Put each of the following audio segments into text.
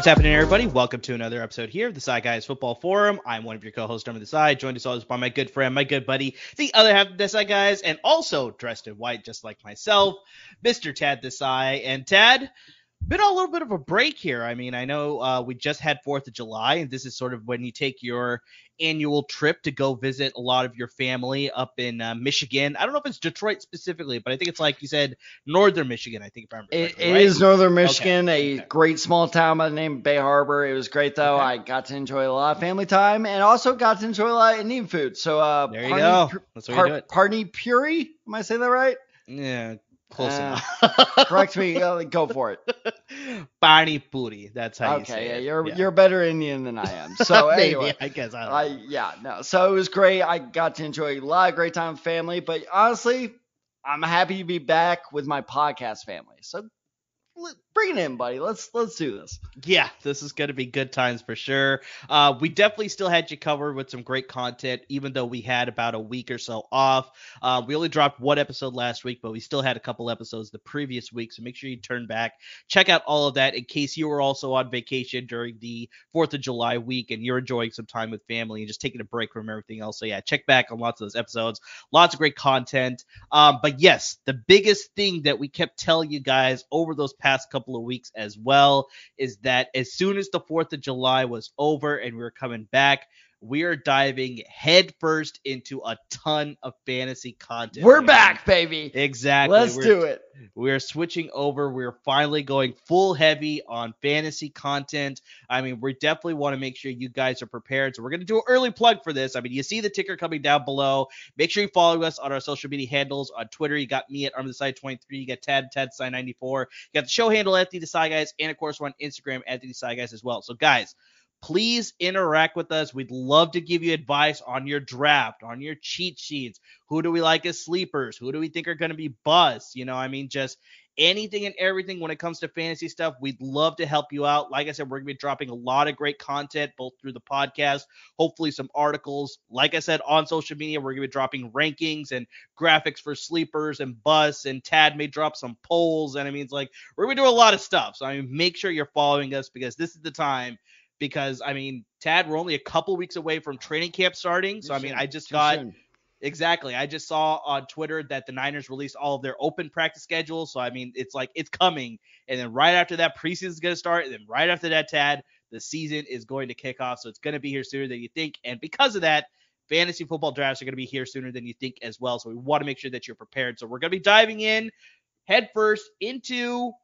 What's happening, everybody? Welcome to another episode here of the Side Guys Football Forum. I'm one of your co-hosts, Amar Desai, joined as always by my good friend, my good buddy, the other half of the Side Guys, and also dressed in white just like myself, Mr. Tad Desai. And Tad, been a little bit of a break here. I mean, I know we just had 4th of July, and this is sort of when you take your annual trip to go visit a lot of your family up in Michigan. I don't know if it's Detroit specifically, but I think it's like you said, northern Michigan, I think if I remember correctly. It is northern Michigan, okay. Great small town by the name of Bay Harbor. It was great, though. Okay. I got to enjoy a lot of family time and also got to enjoy a lot of Indian food. So there you go. That's what you do it. Parni Puri, am I saying that right? Yeah. Close enough. Correct me. Go for it. Pani Puri. That's how you say it. Okay, you're a better Indian than I am. So anyway, I guess I don't know. Yeah, no. So it was great. I got to enjoy a lot of great time with family. But honestly, I'm happy to be back with my podcast family. So bring it in, buddy. Let's do this. Yeah, this is going to be good times for sure. We definitely still had you covered with some great content, even though we had about a week or so off. We only dropped one episode last week, but we still had a couple episodes the previous week. So make sure you turn back, check out all of that in case you were also on vacation during the 4th of July week and you're enjoying some time with family and just taking a break from everything else. So yeah, check back on lots of those episodes. Lots of great content. But yes, the biggest thing that we kept telling you guys over those past couple of weeks as well is that as soon as the 4th of July was over and we were coming back, we are diving headfirst into a ton of fantasy content. We're back, baby. Exactly. Let's do it. We're switching over. We're finally going full heavy on fantasy content. I mean, we definitely want to make sure you guys are prepared. So we're going to do an early plug for this. I mean, you see the ticker coming down below. Make sure you follow us on our social media handles. On Twitter, you got me at AmDesai23. You got Tad Desai94. You got the show handle at The Desai Guys. And, of course, we're on Instagram at The Desai Guys as well. So, guys, please interact with us. We'd love to give you advice on your draft, on your cheat sheets. Who do we like as sleepers? Who do we think are going to be busts? You know, I mean, just anything and everything when it comes to fantasy stuff. We'd love to help you out. Like I said, we're going to be dropping a lot of great content, both through the podcast, hopefully some articles. Like I said, on social media, we're going to be dropping rankings and graphics for sleepers and busts, and Tad may drop some polls. And I mean, it's like, we're going to do a lot of stuff. So, I mean, make sure you're following us because this is the time. Because, I mean, Tad, we're only a couple weeks away from training camp starting. So, I mean, I just got – exactly. I just saw on Twitter that the Niners released all of their open practice schedules. So, I mean, it's like it's coming. And then right after that, preseason is going to start. And then right after that, Tad, the season is going to kick off. So, it's going to be here sooner than you think. And because of that, fantasy football drafts are going to be here sooner than you think as well. So, we want to make sure that you're prepared. So, we're going to be diving in headfirst into –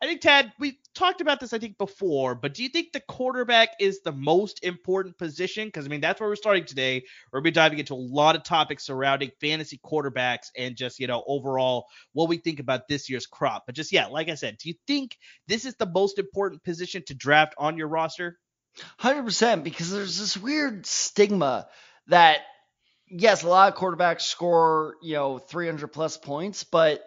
I think, Tad, we talked about this, I think, before, but do you think the quarterback is the most important position? Because, I mean, that's where we're starting today. We're going to be diving into a lot of topics surrounding fantasy quarterbacks and just, you know, overall what we think about this year's crop. But just, yeah, like I said, do you think this is the most important position to draft on your roster? 100%, because there's this weird stigma that, yes, a lot of quarterbacks score, you know, 300-plus points, but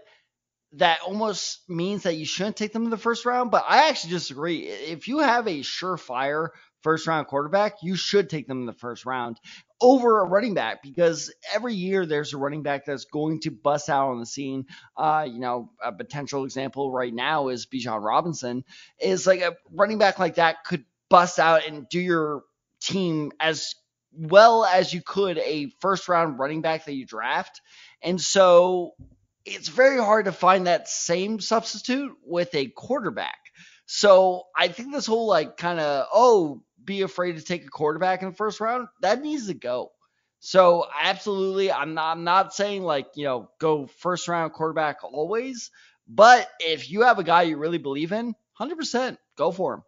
that almost means that you shouldn't take them in the first round, but I actually disagree. If you have a surefire first-round quarterback, you should take them in the first round over a running back because every year there's a running back that's going to bust out on the scene. You know, a potential example right now is Bijan Robinson. It's like a running back like that could bust out and do your team as well as you could a first-round running back that you draft. And so – it's very hard to find that same substitute with a quarterback. So I think this whole like kind of, oh, be afraid to take a quarterback in the first round, that needs to go. So absolutely, I'm not saying like, you know, go first round quarterback always, but if you have a guy you really believe in, 100% go for him.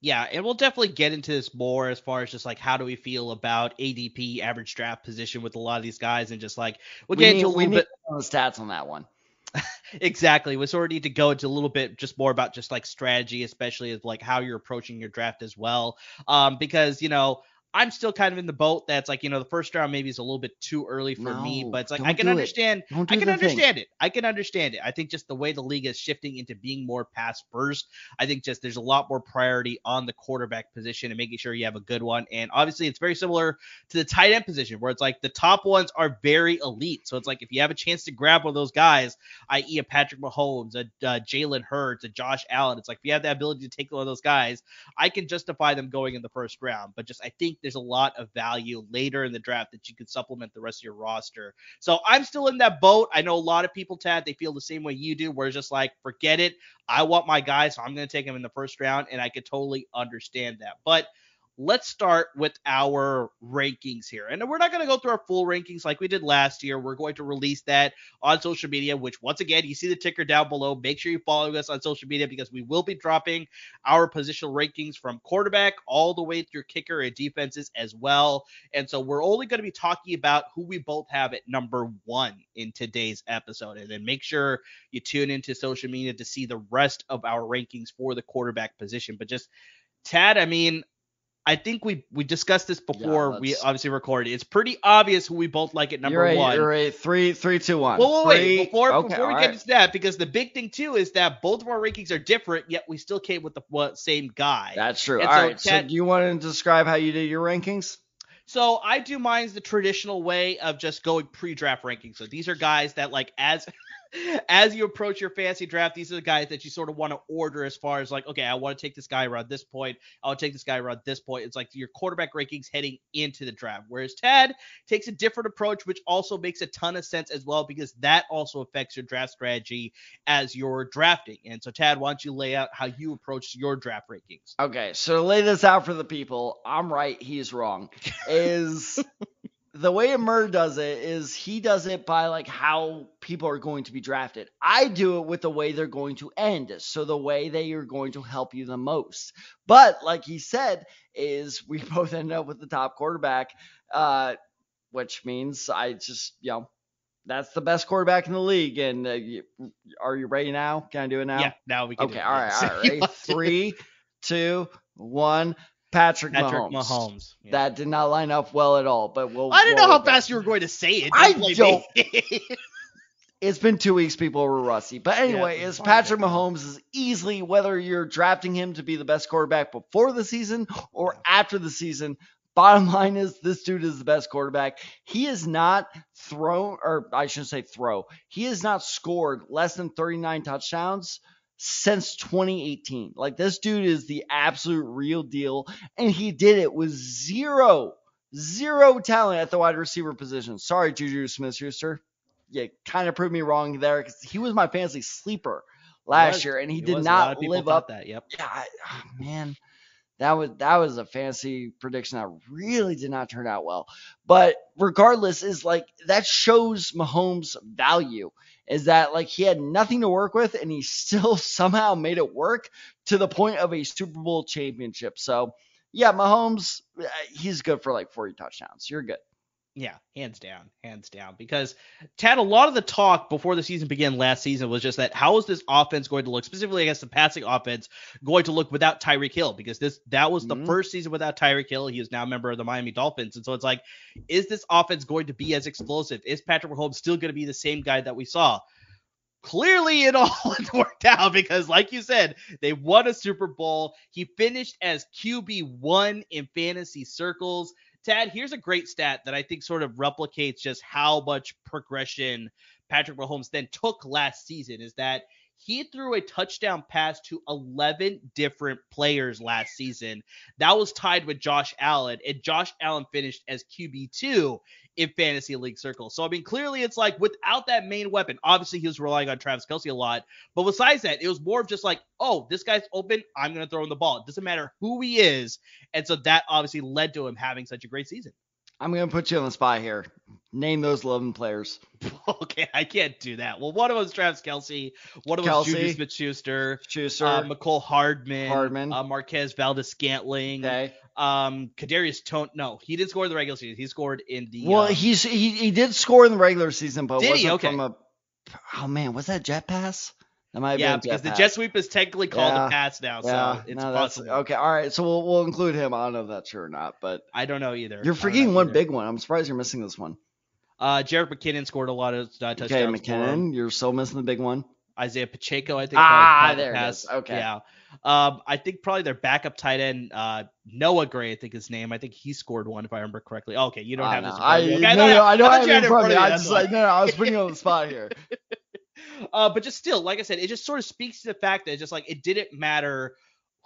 Yeah, and we'll definitely get into this more as far as just like how do we feel about ADP, average draft position, with a lot of these guys, and just like we'll get into a little bit on the stats on that one. Exactly. We sort of need to go into a little bit just more about just like strategy, especially as like how you're approaching your draft as well, because you know. I'm still kind of in the boat that's like, you know, the first round maybe is a little bit too early for me, but it's like I can understand it. I think just the way the league is shifting into being more pass first, I think just there's a lot more priority on the quarterback position and making sure you have a good one. And obviously it's very similar to the tight end position where it's like the top ones are very elite. So it's like if you have a chance to grab one of those guys, i.e. a Patrick Mahomes, a Jalen Hurts, a Josh Allen, it's like if you have the ability to take one of those guys, I can justify them going in the first round. But just I think there's a lot of value later in the draft that you could supplement the rest of your roster. So I'm still in that boat. I know a lot of people, Tad, they feel the same way you do, where it's just like, forget it. I want my guy, so I'm going to take him in the first round, and I could totally understand that. But let's start with our rankings here. And we're not going to go through our full rankings like we did last year. We're going to release that on social media, which once again, you see the ticker down below. Make sure you follow us on social media because we will be dropping our positional rankings from quarterback all the way through kicker and defenses as well. And so we're only going to be talking about who we both have at number one in today's episode. And then make sure you tune into social media to see the rest of our rankings for the quarterback position. But just, Tad, I mean, I think we discussed this before we obviously recorded. It's pretty obvious who we both like at number one. You're right. 3, 2, 1. Well, wait. Before we get into that, because the big thing too is that both of our rankings are different, yet we still came with the same guy. That's true. And all right. So do you want to describe how you did your rankings? So I do mine's the traditional way of just going pre-draft rankings. So these are guys that like as you approach your fantasy draft, these are the guys that you sort of want to order as far as like, okay, I want to take this guy around this point. I'll take this guy around this point. It's like your quarterback rankings heading into the draft. Whereas Tad takes a different approach, which also makes a ton of sense as well, because that also affects your draft strategy as you're drafting. And so Tad, why don't you lay out how you approach your draft rankings? Okay. So to lay this out for the people, I'm right. He's wrong. The way Amar does it is he does it by like how people are going to be drafted. I do it with the way they're going to end. So the way they are going to help you the most. But like he said, is we both end up with the top quarterback, which means I just, you know, that's the best quarterback in the league. And are you ready now? Can I do it now? Yeah, now we can do it. All right. 3, 2, 1. Patrick Mahomes. Yeah. That did not line up well at all, but we'll. I didn't know how fast you were going to say it. I don't. It's been 2 weeks. People were rusty, but anyway, is Patrick Mahomes is easily, whether you're drafting him to be the best quarterback before the season or after the season. Bottom line is this dude is the best quarterback. He is not He has not scored less than 39 touchdowns since 2018. Like, this dude is the absolute real deal, and he did it with zero talent at the wide receiver position. Sorry, Juju Smith-Schuster, you kind of proved me wrong there, because he was my fantasy sleeper last year, and he did not live up that. Yep. Yeah, man, that was a fantasy prediction that really did not turn out well. But regardless, is like that shows Mahomes' value. Is that like he had nothing to work with and he still somehow made it work to the point of a Super Bowl championship. So, yeah, Mahomes, he's good for like 40 touchdowns. You're good. Yeah, hands down, because Tad, a lot of the talk before the season began last season was just that how is this offense going to look, specifically I guess the passing offense going to look without Tyreek Hill, because that was the first season without Tyreek Hill. He is now a member of the Miami Dolphins. And so it's like, is this offense going to be as explosive? Is Patrick Mahomes still going to be the same guy that we saw? Clearly it all worked out, because like you said, they won a Super Bowl. He finished as QB1 in fantasy circles. Tad, here's a great stat that I think sort of replicates just how much progression Patrick Mahomes then took last season, is that he threw a touchdown pass to 11 different players last season. That was tied with Josh Allen, and Josh Allen finished as QB2 in fantasy league circles. So, I mean, clearly it's like without that main weapon, obviously he was relying on Travis Kelce a lot, but besides that, it was more of just like, oh, this guy's open, I'm going to throw him the ball. It doesn't matter who he is. And so that obviously led to him having such a great season. I'm going to put you on the spot here. Name those 11 players. Okay, I can't do that. Well, one of them is Travis Kelce. One of them is Juju Smith-Schuster. McCole Hardman. Marquez Valdes-Scantling. Okay. Kadarius Toney. No, he didn't score in the regular season. He scored in the – well, he did score in the regular season, but wasn't from a – oh, man, was that jet pass? Yeah, because the jet sweep is technically called a pass now, so it's possible. Okay, all right, so we'll include him. I don't know if that's true or not, but I don't know either. You're forgetting one big one. I'm surprised you're missing this one. Jerick McKinnon scored a lot of touchdowns. Okay, McKinnon, you're so missing the big one. Isaiah Pacheco, I think. There it is. Okay. Yeah. I think probably their backup tight end, Noah Gray, I think his name. I think he scored one, if I remember correctly. Oh, okay, you don't have this. I know I have it in front of me. I just like, I was putting you on the spot here. But just still, like I said, it just sort of speaks to the fact that it's just like it didn't matter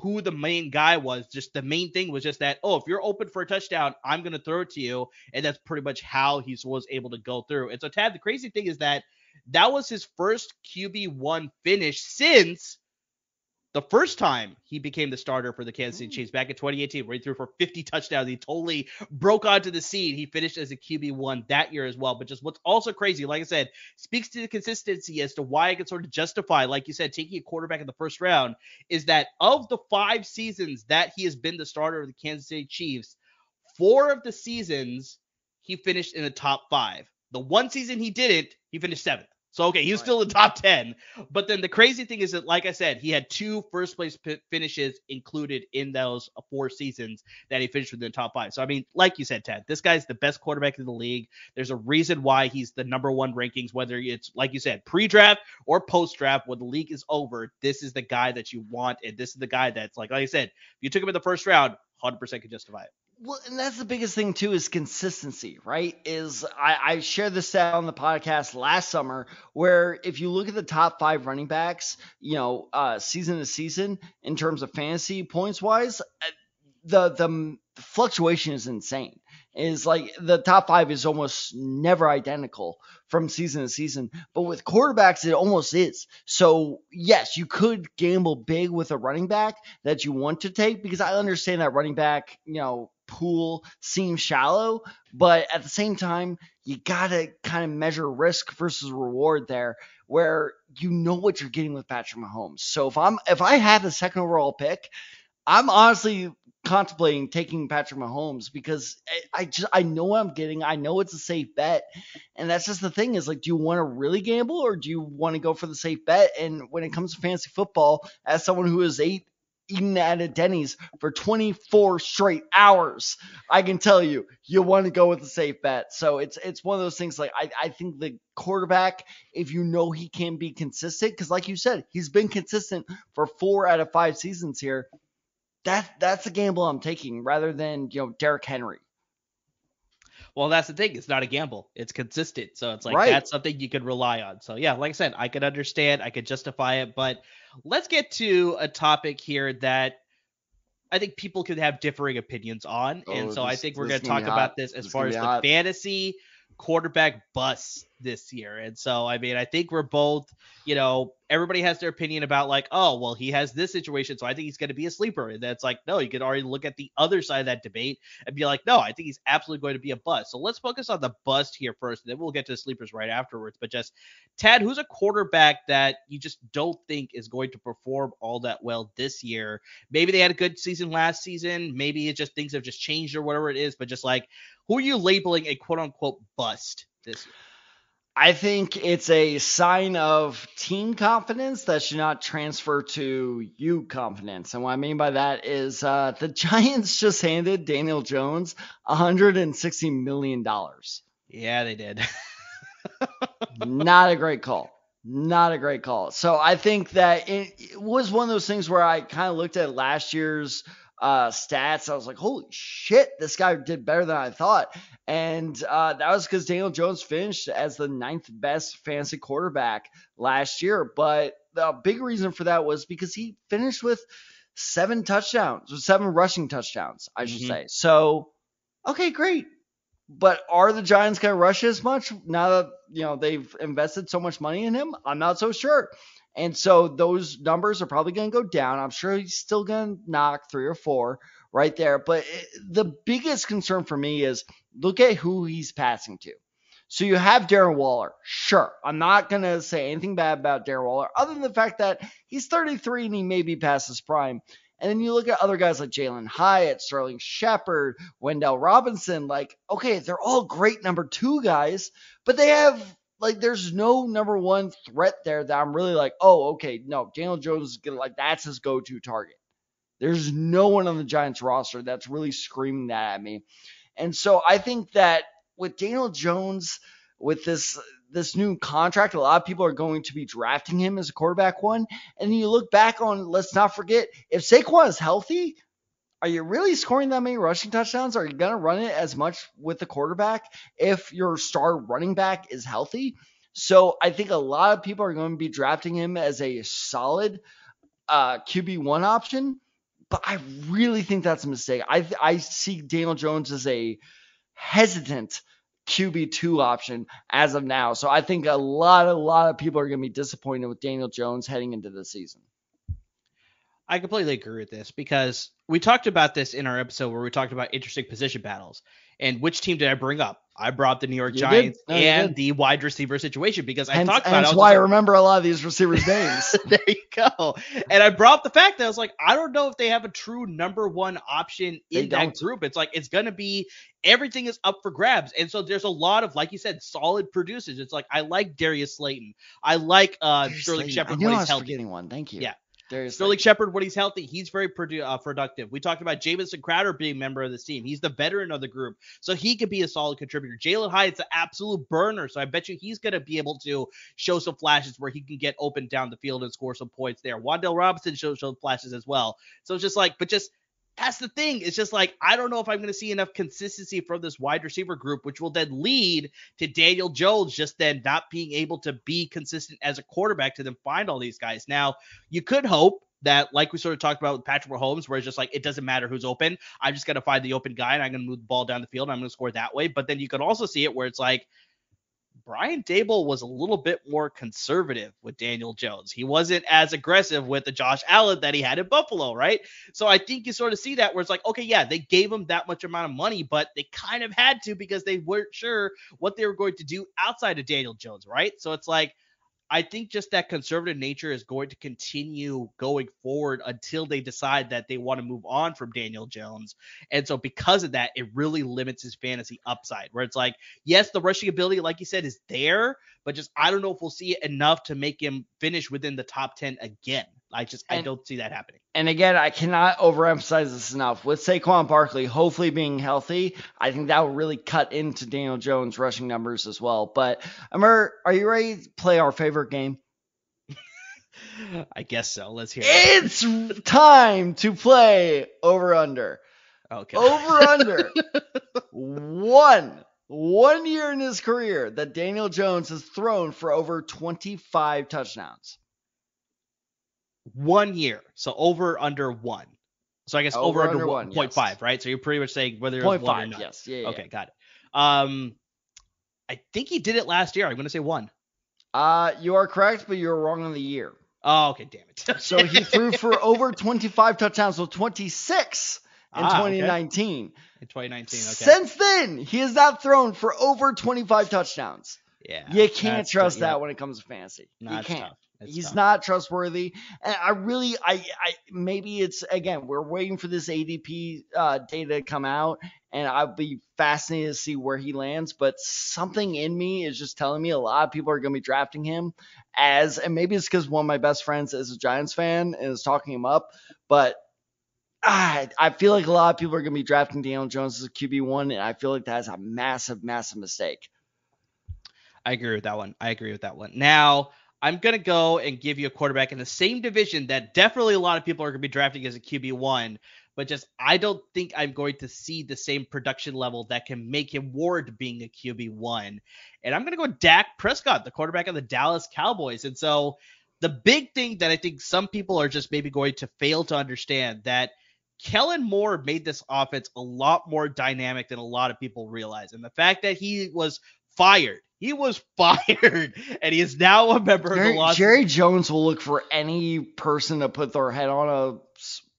who the main guy was. Just the main thing was just that, if you're open for a touchdown, I'm going to throw it to you. And that's pretty much how he was able to go through. And so, Tad, the crazy thing is that was his first QB1 finish since the first time he became the starter for the Kansas City Chiefs back in 2018, where he threw for 50 touchdowns. He totally broke onto the scene. He finished as a QB1 that year as well. But just what's also crazy, like I said, speaks to the consistency as to why I can sort of justify, like you said, taking a quarterback in the first round, is that of the 5 seasons that he has been the starter of the Kansas City Chiefs, 4 of the seasons he finished in the top 5. The one season he didn't, he finished 7th. So, okay, he was still in the top 10. But then the crazy thing is that, like I said, he had 2 first-place finishes included in those 4 seasons that he finished within the top 5. So, I mean, like you said, Ted, this guy's the best quarterback in the league. There's a reason why he's the number 1 rankings, whether it's, like you said, pre-draft or post-draft. When the league is over, this is the guy that you want, and this is the guy that's, like I said, if you took him in the first round, 100% could justify it. Well, and that's the biggest thing, too, is consistency, right? I shared this stat on the podcast last summer, where if you look at the top 5 running backs, season to season in terms of fantasy points wise, the fluctuation is insane. It's like the top 5 is almost never identical from season to season, but with quarterbacks, it almost is. So yes, you could gamble big with a running back that you want to take, because I understand that running back, pool seems shallow, but at the same time, you gotta kind of measure risk versus reward there, where you know what you're getting with Patrick Mahomes. So if I had the second overall pick, I'm honestly contemplating taking Patrick Mahomes, because I know what I'm getting. I know it's a safe bet, and that's just the thing, is like, do you want to really gamble, or do you want to go for the safe bet? And when it comes to fantasy football, as someone who is eating at a Denny's for 24 straight hours, I can tell you, you want to go with a safe bet. So it's one of those things, like, I think the quarterback, if you know he can be consistent, because like you said, he's been consistent for 4 out of 5 seasons here, that's a gamble I'm taking, rather than, Derrick Henry. Well, that's the thing. It's not a gamble. It's consistent. So it's like, That's something you could rely on. So yeah, like I said, I could understand, I could justify it, but let's get to a topic here that I think people could have differing opinions on. And so I think we're going to talk about this as far as the fantasy quarterback bust this year. And so, I mean, I think we're both, everybody has their opinion about like, oh, well, he has this situation, so I think he's going to be a sleeper. And that's like, no, you could already look at the other side of that debate and be like, no, I think he's absolutely going to be a bust. So let's focus on the bust here first, and then we'll get to the sleepers right afterwards. But just, Tad, who's a quarterback that you just don't think is going to perform all that well this year? Maybe they had a good season last season. Maybe it just, things have just changed or whatever it is. But just like, who are you labeling a quote unquote bust this year? I think it's a sign of team confidence that should not transfer to you confidence. And what I mean by that is the Giants just handed Daniel Jones $160 million. Yeah, they did. Not a great call. So I think that it was one of those things where I kind of looked at last year's stats. I was like, holy shit, this guy did better than I thought. And that was because Daniel Jones finished as the 9th best fantasy quarterback last year. But the big reason for that was because he finished with 7 rushing touchdowns, I should say. So, okay, great. But are the Giants going to rush as much now that, they've invested so much money in him? I'm not so sure. And so those numbers are probably going to go down. I'm sure he's still going to knock 3 or 4 right there. But the biggest concern for me is look at who he's passing to. So you have Darren Waller. Sure, I'm not going to say anything bad about Darren Waller, other than the fact that he's 33 and he may be past his prime. And then you look at other guys like Jalen Hyatt, Sterling Shepard, Wendell Robinson. Like, okay, they're all great number 2 guys, but they have like, there's no number one threat there that I'm really like, oh, okay, no, Daniel Jones is going to, like, that's his go-to target. There's no one on the Giants roster that's really screaming that at me. And so I think that with Daniel Jones, with this new contract, a lot of people are going to be drafting him as a quarterback one. And you look back on, let's not forget, if Saquon is healthy, are you really scoring that many rushing touchdowns? Are you going to run it as much with the quarterback if your star running back is healthy? So I think a lot of people are going to be drafting him as a solid QB1 option. But I really think that's a mistake. I see Daniel Jones as a hesitant QB2 option as of now. So I think a lot of people are going to be disappointed with Daniel Jones heading into the season. I completely agree with this because we talked about this in our episode where we talked about interesting position battles. And which team did I bring up? I brought the New York Giants and the wide receiver situation because I talked about it. That's why I remember a lot of these receivers' names. There you go. And I brought up the fact that I was like, I don't know if they have a true number one option in that group. It's like, it's going to be, everything is up for grabs. And so there's a lot of, like you said, solid producers. It's like, I like Darius Slayton. I like Sterling Shepard when he's healthy. Thank you. Yeah. Sterling Shepard, when he's healthy, he's very productive. We talked about Jamison Crowder being a member of this team. He's the veteran of the group, so he could be a solid contributor. Jalen Hyatt's an absolute burner, so I bet you he's going to be able to show some flashes where he can get open down the field and score some points there. Wandale Robinson shows some flashes as well. So it's just like, but just – that's the thing. It's just like, I don't know if I'm going to see enough consistency from this wide receiver group, which will then lead to Daniel Jones just then not being able to be consistent as a quarterback to then find all these guys. Now, you could hope that, like we sort of talked about with Patrick Mahomes, where it's just like, it doesn't matter who's open. I'm just going to find the open guy and I'm going to move the ball down the field. And I'm going to score that way. But then you could also see it where it's like, Brian Daboll was a little bit more conservative with Daniel Jones. He wasn't as aggressive with the Josh Allen that he had in Buffalo, right? So I think you sort of see that where it's like, okay, yeah, they gave him that much amount of money, but they kind of had to because they weren't sure what they were going to do outside of Daniel Jones, right? So it's like, I think just that conservative nature is going to continue going forward until they decide that they want to move on from Daniel Jones. And so because of that, it really limits his fantasy upside where it's like, yes, the rushing ability, like you said, is there, but just, I don't know if we'll see it enough to make him finish within the top 10 again. I don't see that happening. And again, I cannot overemphasize this enough. With Saquon Barkley hopefully being healthy, I think that will really cut into Daniel Jones' rushing numbers as well. But Amir, are you ready to play our favorite game? I guess so. Let's hear it. It's time to play Over Under. Okay. Over Under. 1 year in his career that Daniel Jones has thrown for over 25 touchdowns. 1 year. So over under one. So I guess over under 1.5, yes. Right? So you're pretty much saying whether it's 1 or not. Yes. Yeah, okay, got it. I think he did it last year. I'm going to say 1. You are correct, but you're wrong on the year. Oh, okay, damn it. So he threw for over 25 touchdowns, so 26 in 2019. Okay. In 2019, okay. Since then, he has not thrown for over 25 touchdowns. Yeah. You can't trust that when it comes to fantasy. No, you can't. Tough. He's not trustworthy. And I maybe it's, again, we're waiting for this ADP data to come out, and I'll be fascinated to see where he lands. But something in me is just telling me a lot of people are going to be drafting him as, and maybe it's because one of my best friends is a Giants fan and is talking him up, but I feel like a lot of people are going to be drafting Daniel Jones as a QB1, and I feel like that's a massive, massive mistake. I agree with that one. Now, I'm going to go and give you a quarterback in the same division that definitely a lot of people are going to be drafting as a QB1, but just I don't think I'm going to see the same production level that can make him warrant being a QB1. And I'm going to go Dak Prescott, the quarterback of the Dallas Cowboys. And so the big thing that I think some people are just maybe going to fail to understand that Kellen Moore made this offense a lot more dynamic than a lot of people realize. And the fact that he was fired. He was fired, and he is now a member of the Los. Jerry Jones will look for any person to put their head on a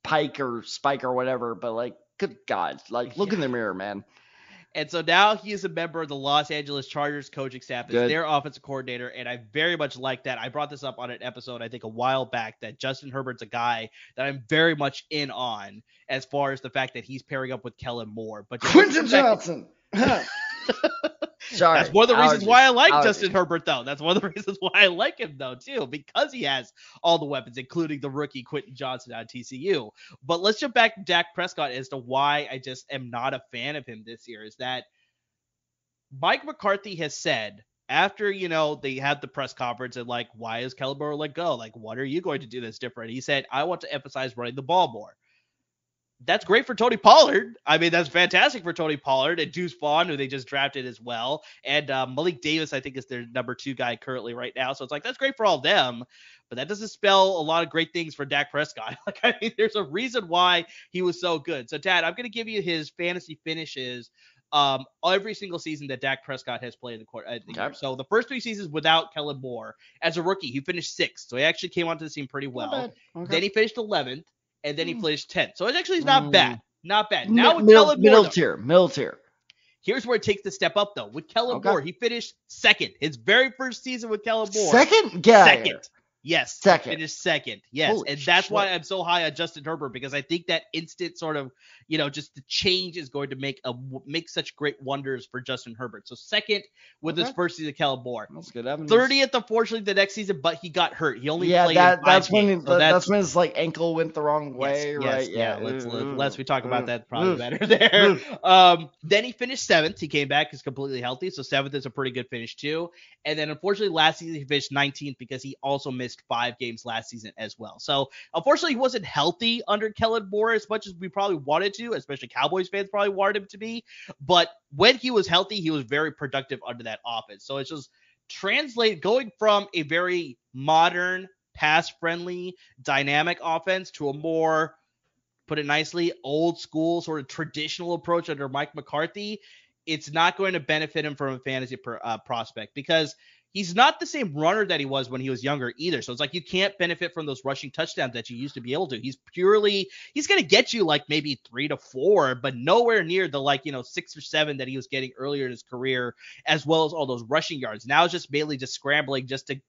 pike or spike or whatever, but, like, good God. Like, look in the mirror, man. And so now he is a member of the Los Angeles Chargers coaching staff as their offensive coordinator, and I very much like that. I brought this up on an episode, I think, a while back, that Justin Herbert's a guy that I'm very much in on as far as the fact that he's pairing up with Kellen Moore. But Quentin Johnson! Sorry. That's one of the reasons why I like Justin Herbert, though. That's one of the reasons why I like him, though, too, because he has all the weapons, including the rookie Quentin Johnson out of TCU. But let's jump back to Dak Prescott as to why I just am not a fan of him this year, is that Mike McCarthy has said, after, you know, they had the press conference and, like, why is Kellen Moore let go? Like, what are you going to do that's different? He said, I want to emphasize running the ball more. That's great for Tony Pollard. I mean, that's fantastic for Tony Pollard and Deuce Vaughn, who they just drafted as well. And Malik Davis, I think, is their number 2 guy currently right now. So it's like, that's great for all of them. But that doesn't spell a lot of great things for Dak Prescott. Like, I mean, there's a reason why he was so good. So, Tad, I'm going to give you his fantasy finishes every single season that Dak Prescott has played in the court. Okay. So the first 3 seasons without Kellen Moore, as a rookie, he finished 6th. So he actually came onto the scene pretty well. Okay. Then he finished 11th. And then he finished 10th. So it actually is not bad. Not bad. Now with Kellen Moore. Middle tier. Here's where it takes the step up, though. With Kellen Moore, he finished 2nd. His very first season with Kellen Moore. 2nd? Get out of here. Yes. 2nd. Finished 2nd. Yes. Holy and that's why I'm so high on Justin Herbert, because I think that instant sort of, you know, just the change is going to make such great wonders for Justin Herbert. So 2nd with his first season of Kellen Moore. That's good. 30th, unfortunately, the next season, but he got hurt. He only played in 5 games. So that's when his, like, ankle went the wrong way, right? Yeah. Let's we talk about that, probably better there. Then he finished 7th. He came back, is completely healthy. So 7th is a pretty good finish too. And then unfortunately last season he finished 19th because he also missed 5 games last season as well. So unfortunately, he wasn't healthy under Kellen Moore as much as we probably wanted to, especially Cowboys fans probably wanted him to be. But when he was healthy, he was very productive under that offense. So it's just going from a very modern, pass-friendly, dynamic offense to a more, put it nicely, old-school sort of traditional approach under Mike McCarthy. It's not going to benefit him from a fantasy prospect because he's not the same runner that he was when he was younger either. So it's like you can't benefit from those rushing touchdowns that you used to be able to. He's going to get you like maybe 3 to 4, but nowhere near the 6 or 7 that he was getting earlier in his career, as well as all those rushing yards. Now it's just mainly just scrambling just to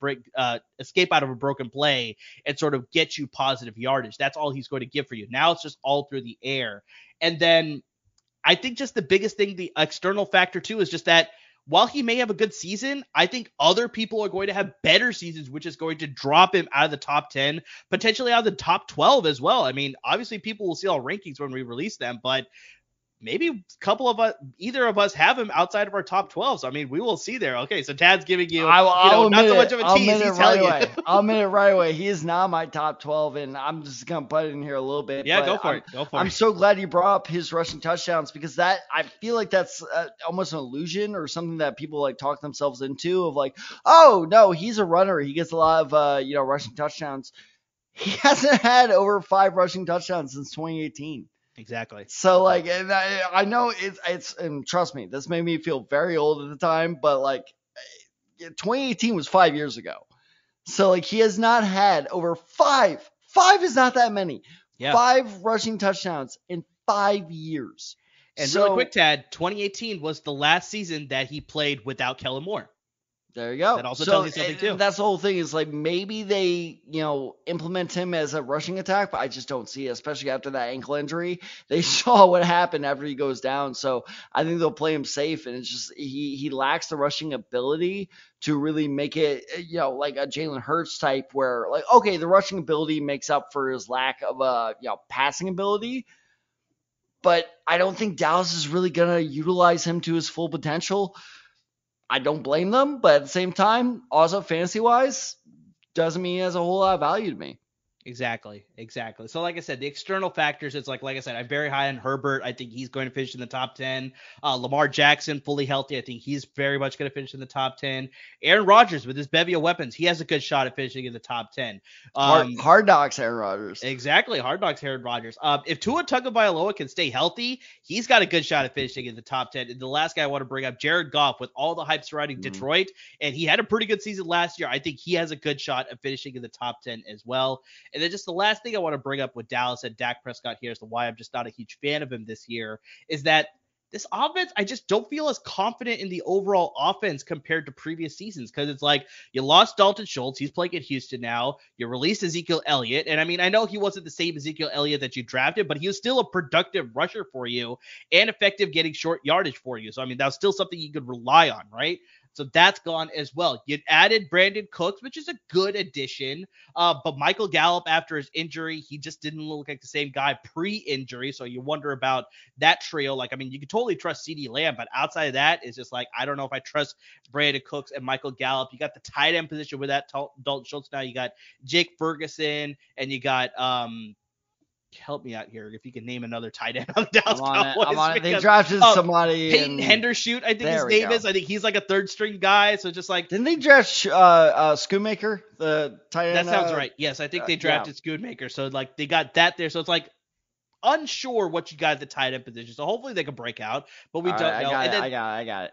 escape out of a broken play and sort of get you positive yardage. That's all he's going to give for you. Now it's just all through the air. And then I think just the biggest thing, the external factor too, is just that while he may have a good season, I think other people are going to have better seasons, which is going to drop him out of the top 10, potentially out of the top 12 as well. I mean, obviously people will see all rankings when we release them, but maybe a couple of us, either of us, have him outside of our top 12. So, I mean, we will see there. Okay, so Tad's giving you, not so much of a tease. I'll admit it right away. He is not my top 12, and I'm just going to butt in here a little bit. Yeah, go for it. I'm so glad you brought up his rushing touchdowns because I feel like that's almost an illusion or something that people like talk themselves into of like, oh, no, he's a runner. He gets a lot of, rushing touchdowns. He hasn't had over 5 rushing touchdowns since 2018. Exactly. So like, and I know it's, and trust me, this made me feel very old at the time, but like 2018 was 5 years ago. So like he has not had over 5 is not that many, 5 rushing touchdowns in 5 years. And so, really quick, Tad, 2018 was the last season that he played without Kellen Moore. There you go. That also tells you something too. That's the whole thing is like maybe they, implement him as a rushing attack, but I just don't see it, especially after that ankle injury. They saw what happened after he goes down. So I think they'll play him safe, and it's just he lacks the rushing ability to really make it, like a Jalen Hurts type where like, okay, the rushing ability makes up for his lack of a passing ability. But I don't think Dallas is really going to utilize him to his full potential. I don't blame them, but at the same time, also fantasy-wise, doesn't mean he has a whole lot of value to me. Exactly. So like I said, the external factors, it's like I said, I'm very high on Herbert. I think he's going to finish in the top 10. Lamar Jackson, fully healthy. I think he's very much going to finish in the top 10. Aaron Rodgers, with his bevy of weapons, he has a good shot at finishing in the top 10. Hard knocks Aaron Rodgers. Exactly. Hard knocks Aaron Rodgers. If Tua Tagovailoa can stay healthy, he's got a good shot at finishing in the top 10. And the last guy I want to bring up, Jared Goff, with all the hype surrounding Detroit, and he had a pretty good season last year. I think he has a good shot at finishing in the top 10 as well. And then just the last thing I want to bring up with Dallas and Dak Prescott here as to why I'm just not a huge fan of him this year is that this offense, I just don't feel as confident in the overall offense compared to previous seasons, because it's like you lost Dalton Schultz. He's playing at Houston now. You released Ezekiel Elliott. And I mean, I know he wasn't the same Ezekiel Elliott that you drafted, but he was still a productive rusher for you and effective getting short yardage for you. So, I mean, that was still something you could rely on, right? So that's gone as well. You added Brandon Cooks, which is a good addition. But Michael Gallup, after his injury, he just didn't look like the same guy pre-injury. So you wonder about that trio. Like, I mean, you can totally trust CeeDee Lamb, but outside of that, it's just like, I don't know if I trust Brandon Cooks and Michael Gallup. You got the tight end position with that Dalton Schultz. Now you got Jake Ferguson, and you got, help me out here if you can name another tight end on the Dallas Cowboys. They drafted somebody. Peyton Hendershoot, I think his name is. I think he's like a third string guy. So just like. Didn't they draft Schoonmaker, the tight end? That sounds right. Yes, I think they drafted Schoonmaker. So like they got that there. So it's like unsure what you got at the tight end position. So hopefully they can break out, but we don't know. I got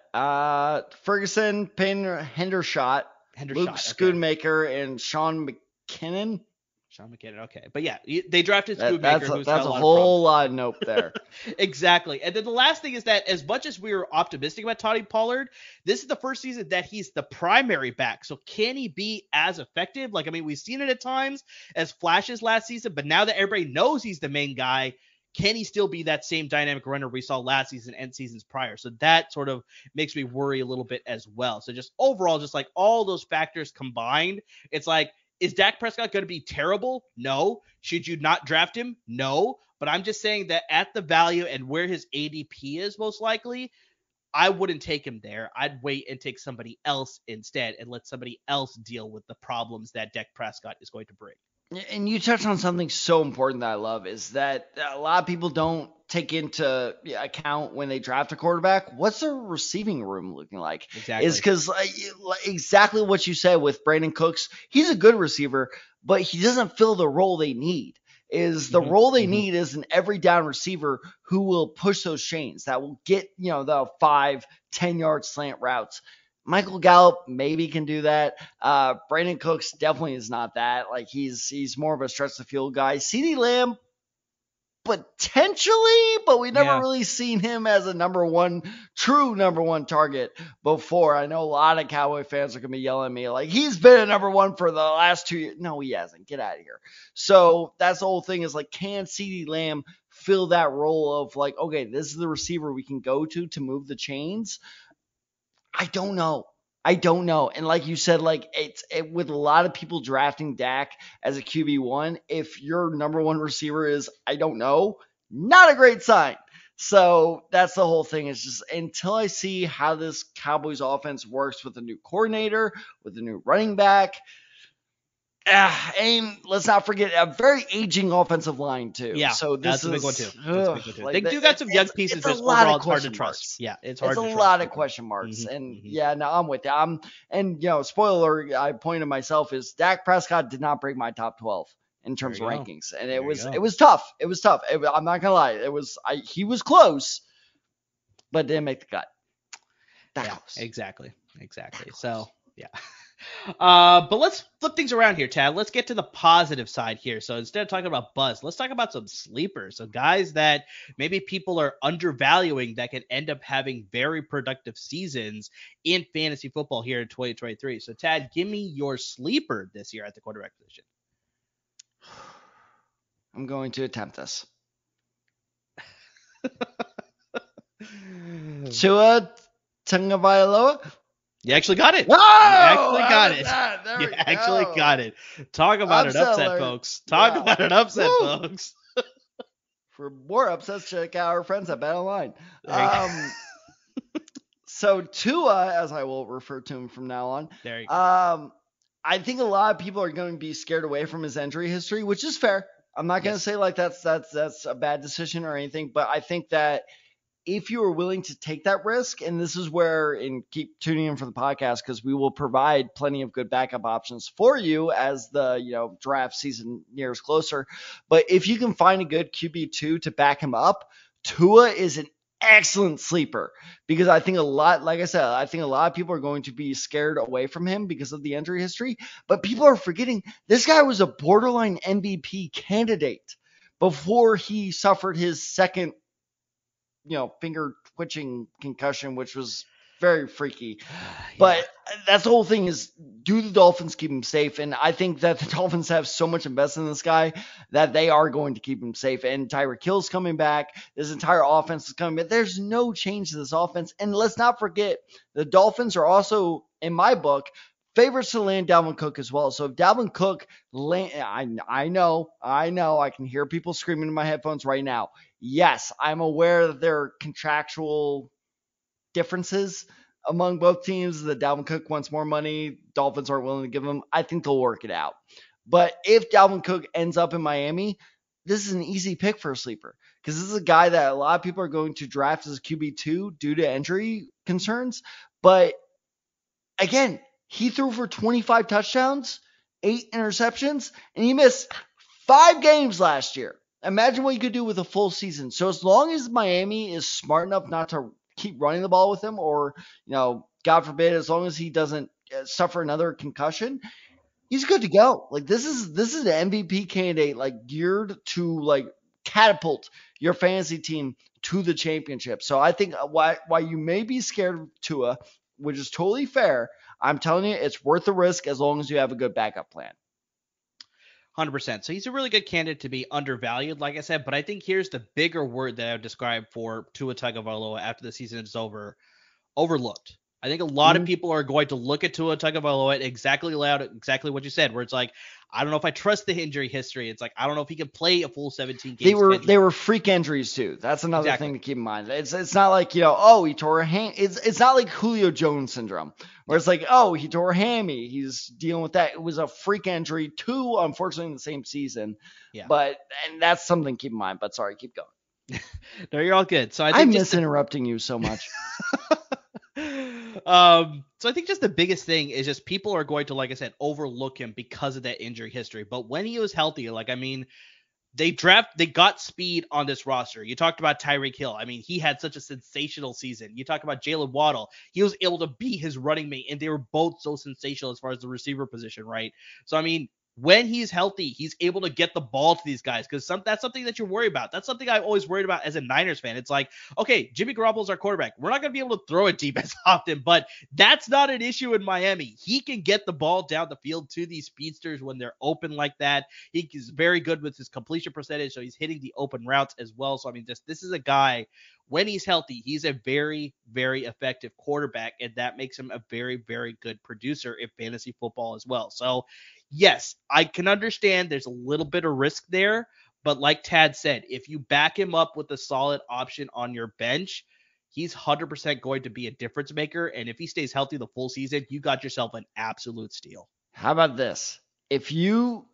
it. Ferguson, Peyton Hendershot, Luke Schoonmaker, and Sean McKinnon. Sean McKinnon, okay. But yeah, they drafted Schoonmaker. That's a whole lot of nope there. Exactly. And then the last thing is that as much as we were optimistic about Tony Pollard, this is the first season that he's the primary back. So can he be as effective? Like, I mean, we've seen it at times as flashes last season, but now that everybody knows he's the main guy, can he still be that same dynamic runner we saw last season and seasons prior? So that sort of makes me worry a little bit as well. So just overall, just like all those factors combined, it's like, is Dak Prescott going to be terrible? No. Should you not draft him? No. But I'm just saying that at the value and where his ADP is most likely, I wouldn't take him there. I'd wait and take somebody else instead and let somebody else deal with the problems that Dak Prescott is going to bring. And you touched on something so important that I love is that a lot of people don't take into account when they draft a quarterback. What's their receiving room looking like? Exactly. Is because exactly what you said with Brandon Cooks. He's a good receiver, but he doesn't fill the role they need. Is the role they need is an every down receiver who will push those chains that will get, you know, the 5-10 yard slant routes. Michael Gallup maybe can do that. Brandon Cooks definitely is not that. Like he's more of a stretch the field guy. CeeDee Lamb potentially, but we never really seen him as a true number one target before. I know a lot of Cowboy fans are gonna be yelling at me like he's been a number one for the last 2 years. No, he hasn't. Get out of here. So that's the whole thing is like, can CeeDee Lamb fill that role of like, okay, this is the receiver we can go to move the chains? I don't know. And like you said, like it's with a lot of people drafting Dak as a QB1, if your number one receiver is, I don't know, not a great sign. So that's the whole thing. It's just until I see how this Cowboys offense works with a new coordinator, with a new running back. And let's not forget a very aging offensive line too. Yeah, so this is a big one too. They do got some young pieces. It's a lot of question marks. Yeah, it's hard to trust. It's a lot of question marks. No, I'm with you. And you know, spoiler, I pointed myself is Dak Prescott did not break my top 12 in terms of rankings, and it was tough. It was tough. I'm not gonna lie. He was close, but didn't make the cut. Exactly. So yeah. But let's flip things around here, Tad. Let's get to the positive side here. So instead of talking about buzz, let's talk about some sleepers. So guys that maybe people are undervaluing that can end up having very productive seasons in fantasy football here in 2023. So Tad, give me your sleeper this year at the quarterback position. I'm going to attempt this. Tua Tagovailoa. You actually got it. You actually got it. Talk about an upset, folks. Talk about an upset, folks. For more upsets, check out our friends at Bet Online. So Tua, as I will refer to him from now on. There you go. I think a lot of people are going to be scared away from his injury history, which is fair. I'm not going to say like that's a bad decision or anything, but I think that if you are willing to take that risk, and this is where, and keep tuning in for the podcast because we will provide plenty of good backup options for you as the draft season nears closer. But if you can find a good QB2 to back him up, Tua is an excellent sleeper because I think a lot, like I said, I think a lot of people are going to be scared away from him because of the injury history. But people are forgetting this guy was a borderline MVP candidate before he suffered his second finger twitching concussion, which was very freaky. But that's the whole thing is, do the Dolphins keep him safe? And I think that the Dolphins have so much invested in this guy that they are going to keep him safe. And Tyreek Hill's coming back. This entire offense is coming back. There's no change to this offense. And let's not forget, the Dolphins are also, in my book, favorites to land Dalvin Cook as well. So if Dalvin Cook land, I know, I can hear people screaming in my headphones right now. Yes, I'm aware that there are contractual differences among both teams. The Dalvin Cook wants more money. Dolphins aren't willing to give him. I think they'll work it out. But if Dalvin Cook ends up in Miami, this is an easy pick for a sleeper, because this is a guy that a lot of people are going to draft as a QB2 due to injury concerns. But again, he threw for 25 touchdowns, 8 interceptions, and he missed 5 games last year. Imagine what you could do with a full season. So as long as Miami is smart enough not to keep running the ball with him, or, God forbid, as long as he doesn't suffer another concussion, he's good to go. Like, this is an MVP candidate, geared to, catapult your fantasy team to the championship. So I think why you may be scared of Tua, which is totally fair, I'm telling you, it's worth the risk as long as you have a good backup plan. 100%. So he's a really good candidate to be undervalued, like I said, but I think here's the bigger word that I would describe for Tua Tagovailoa after the season is over: overlooked. I think a lot of people are going to look at Tua Tagovailoa and exactly what you said, where it's like, I don't know if I trust the injury history. It's like, I don't know if he can play a full 17 games. They were freak injuries too. That's another thing to keep in mind. It's not like, he tore a hammy. It's not like Julio Jones syndrome, where it's like, he tore a hammy, he's dealing with that. It was a freak injury, too, unfortunately, in the same season. Yeah. And that's something to keep in mind. But sorry, keep going. No, you're all good. So I miss interrupting you so much. So I think just the biggest thing is just people are going to, like I said, overlook him because of that injury history. But when he was healthy, they got speed on this roster. You talked about Tyreek Hill. He had such a sensational season. You talk about Jalen Waddle. He was able to be his running mate, and they were both so sensational as far as the receiver position, right? So, when he's healthy, he's able to get the ball to these guys, because that's something that you worry about. That's something I've always worried about as a Niners fan. It's like, okay, Jimmy Garoppolo's our quarterback. We're not going to be able to throw it deep as often, but that's not an issue in Miami. He can get the ball down the field to these speedsters when they're open like that. He's very good with his completion percentage, so he's hitting the open routes as well. So, this is a guy, when he's healthy, he's a very, very effective quarterback, and that makes him a very, very good producer in fantasy football as well. So, yes, I can understand there's a little bit of risk there, but like Tad said, if you back him up with a solid option on your bench, he's 100% going to be a difference maker. And if he stays healthy the full season, you got yourself an absolute steal. How about this? If you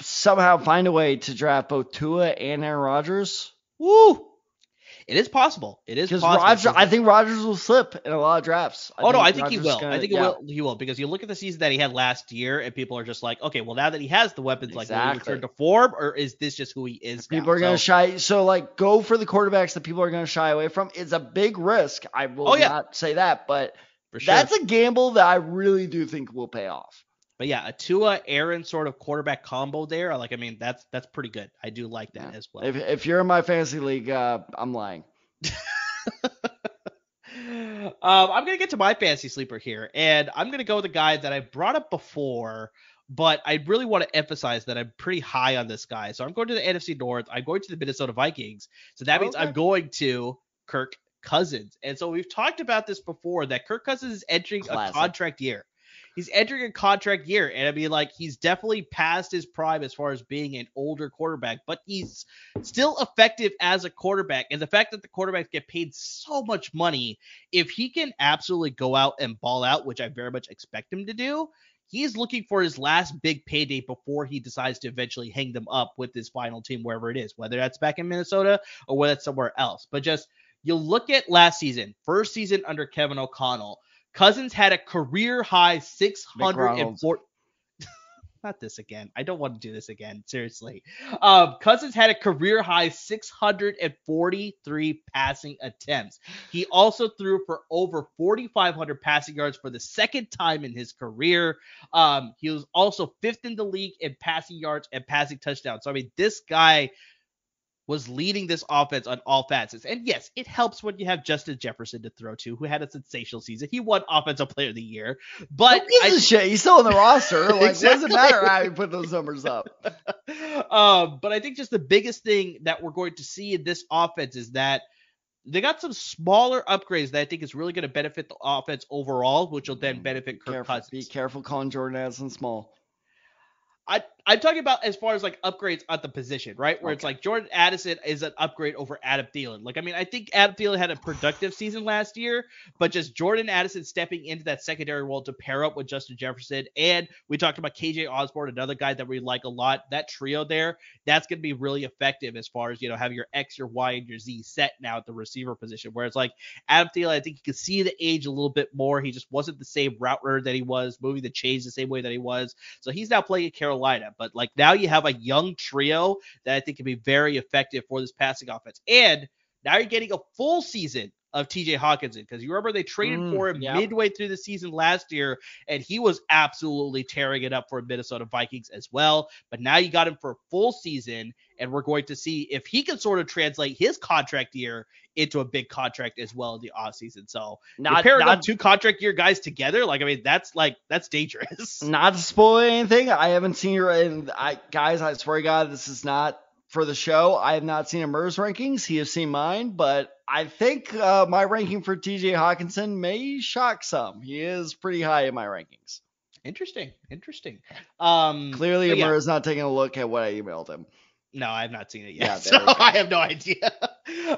somehow find a way to draft both Tua and Aaron Rodgers, woo! It is possible. It is possible. I think Rodgers will slip in a lot of drafts. I think he will. He will, because you look at the season that he had last year, and people are just like, okay, well, now that he has the weapons, will he return to form, or is this just who he is? People are going to shy. So, go for the quarterbacks that people are going to shy away from. It's a big risk. I will not say that, but sure, that's a gamble that I really do think will pay off. But yeah, a Tua-Aaron sort of quarterback combo there. That's pretty good. I do like that as well. If you're in my fantasy league, I'm lying. I'm going to get to my fantasy sleeper here, and I'm going to go with a guy that I brought up before, but I really want to emphasize that I'm pretty high on this guy. So I'm going to the NFC North. I'm going to the Minnesota Vikings. So that means I'm going to Kirk Cousins. And so we've talked about this before, that Kirk Cousins is entering a contract year. He's entering a contract year, and he's definitely past his prime as far as being an older quarterback, but he's still effective as a quarterback. And the fact that the quarterbacks get paid so much money, if he can absolutely go out and ball out, which I very much expect him to do, he's looking for his last big payday before he decides to eventually hang them up with his final team, wherever it is, whether that's back in Minnesota or whether it's somewhere else. But just, you look at last season, first season under Kevin O'Connell, Cousins had a career-high 604. Not this again. I don't want to do this again. Seriously. Cousins had a career-high 643 passing attempts. He also threw for over 4,500 passing yards for the second time in his career. He was also 5th in the league in passing yards and passing touchdowns. This guy was leading this offense on all facets. And yes, it helps when you have Justin Jefferson to throw to, who had a sensational season. He won Offensive Player of the Year. But shit, he's still on the roster. Like, exactly. It doesn't matter how you put those numbers up. But I think just the biggest thing that we're going to see in this offense is that they got some smaller upgrades that I think is really going to benefit the offense overall, which will then benefit Kirk Cousins. Be careful calling Jordan Addison small. I'm talking about as far as like upgrades at the position, right? Where it's like Jordan Addison is an upgrade over Adam Thielen. Like, I mean, I think Adam Thielen had a productive season last year, but just Jordan Addison stepping into that secondary role to pair up with Justin Jefferson. And we talked about KJ Osborne, another guy that we like a lot, that trio there, that's going to be really effective as far as, you know, having your X, your Y, and your Z set now at the receiver position, where it's like Adam Thielen, I think you can see the age a little bit more. He just wasn't the same route runner that he was, moving the chains the same way that he was. So he's now playing at Carolina. But like now you have a young trio that I think can be very effective for this passing offense. And now you're getting a full season of TJ Hawkinson, because you remember they traded for him midway through the season last year, and he was absolutely tearing it up for Minnesota Vikings as well. But now you got him for a full season, and we're going to see if he can sort of translate his contract year into a big contract as well in the offseason. So pairing up two contract year guys together, like, I mean, that's dangerous. Not to spoil anything, I haven't seen your guys, I swear to God, this is not for the show. I have not seen Amar's rankings. He has seen mine, but I think my ranking for TJ Hawkinson may shock some. He is pretty high in my rankings. Interesting. Clearly, Amar is not taking a look at what I emailed him. No, I have not seen it yet. Yeah, so I have no idea.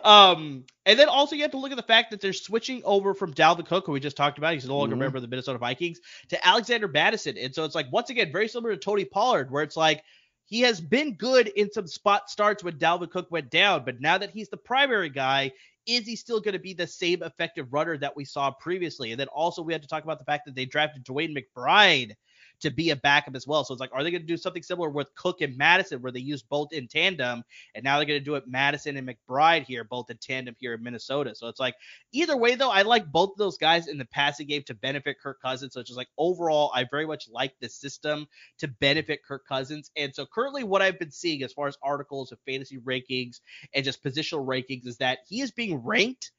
And then also you have to look at the fact that they're switching over from Dalvin Cook, who we just talked about. He's no longer a member of the Minnesota Vikings, to Alexander Madison. And so it's like, once again, very similar to Tony Pollard, where it's like, he has been good in some spot starts when Dalvin Cook went down, but now that he's the primary guy, is he still going to be the same effective runner that we saw previously? And then also we had to talk about the fact that they drafted Dwayne McBride to be a backup as well. So it's like, are they going to do something similar with Cook and Madison, where they use both in tandem, and now they're going to do it Madison and McBride here, both in tandem here in Minnesota. So it's like, either way though, I like both of those guys in the passing game to benefit Kirk Cousins. So it's just like, overall, I very much like this system to benefit Kirk Cousins. And so currently what I've been seeing as far as articles of fantasy rankings and just positional rankings is that he is being ranked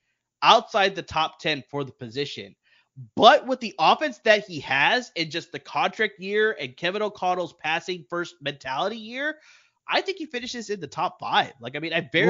outside the top 10 for the position. But with the offense that he has and just the contract year and Kevin O'Connell's passing first mentality year, I think he finishes in the top 5. Like, I mean, I very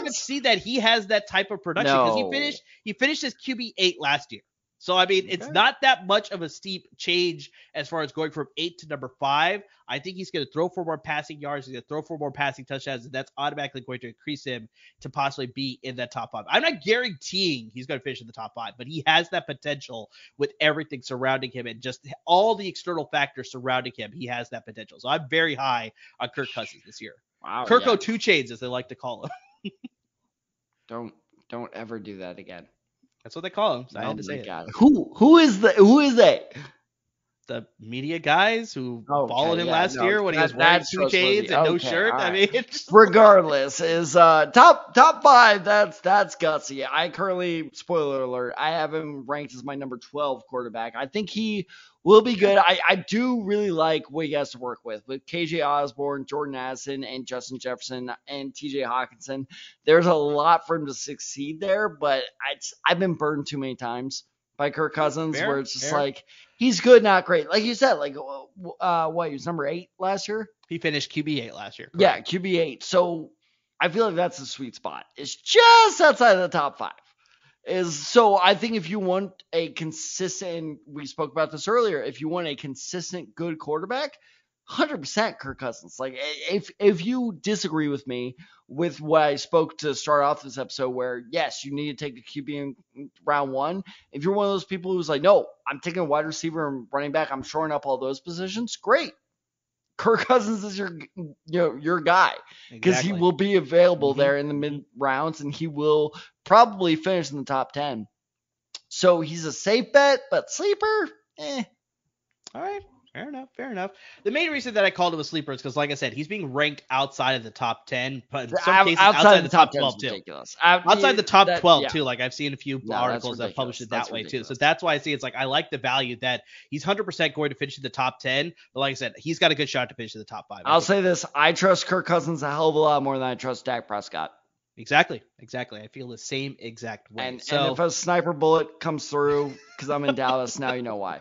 much see that he has that type of production, because he finished his QB8 last year. So, I mean, it's not that much of a steep change as far as going from 8 to number 5. I think he's going to throw for more passing yards. He's going to throw for more passing touchdowns, and that's automatically going to increase him to possibly be in that top 5. I'm not guaranteeing he's going to finish in the top 5, but he has that potential with everything surrounding him and just all the external factors surrounding him. He has that potential. So I'm very high on Kirk Cousins this year. Wow, Kirko Two Chains, as they like to call him. Don't ever do that again. That's what they call him. So I had to say it. Who is they? The media guys who followed him last year when he was wearing two chains and no shirt. Right. I mean, regardless, is top 5. That's gutsy. I currently, spoiler alert, I have him ranked as my number 12 quarterback. I think he will be good. I do really like what he has to work with KJ Osborne, Jordan Addison, and Justin Jefferson, and TJ Hawkinson. There's a lot for him to succeed there, but I've been burned too many times by Kirk Cousins, where it's just like, he's good, not great. Like you said, like, what, he was number 8 last year? He finished QB8 last year. Correct. Yeah, QB8. So I feel like that's the sweet spot. It's just outside of the top 5. So I think if you want a consistent, we spoke about this earlier, if you want a consistent good quarterback, 100% Kirk Cousins. Like, if you disagree with me with what I spoke to start off this episode, where yes, you need to take a QB in round 1. If you're one of those people who's like, no, I'm taking a wide receiver and running back, I'm shoring up all those positions, great. Kirk Cousins is your guy, because he will be available there in the mid rounds, and he will probably finish in the top 10. So he's a safe bet, but sleeper, all right. Fair enough. Fair enough. The main reason that I called him a sleeper is because, like I said, he's being ranked outside of the top 10, but in some cases outside the top 12 too. Outside the top 12 too. Like I've seen a few articles that published it that way too. So that's why I see it's like I like the value that he's 100% going to finish in the top 10. But like I said, he's got a good shot to finish in the top 5. I'll say this: I trust Kirk Cousins a hell of a lot more than I trust Dak Prescott. Exactly. I feel the same exact way. And if a sniper bullet comes through, because I'm in Dallas now, you know why.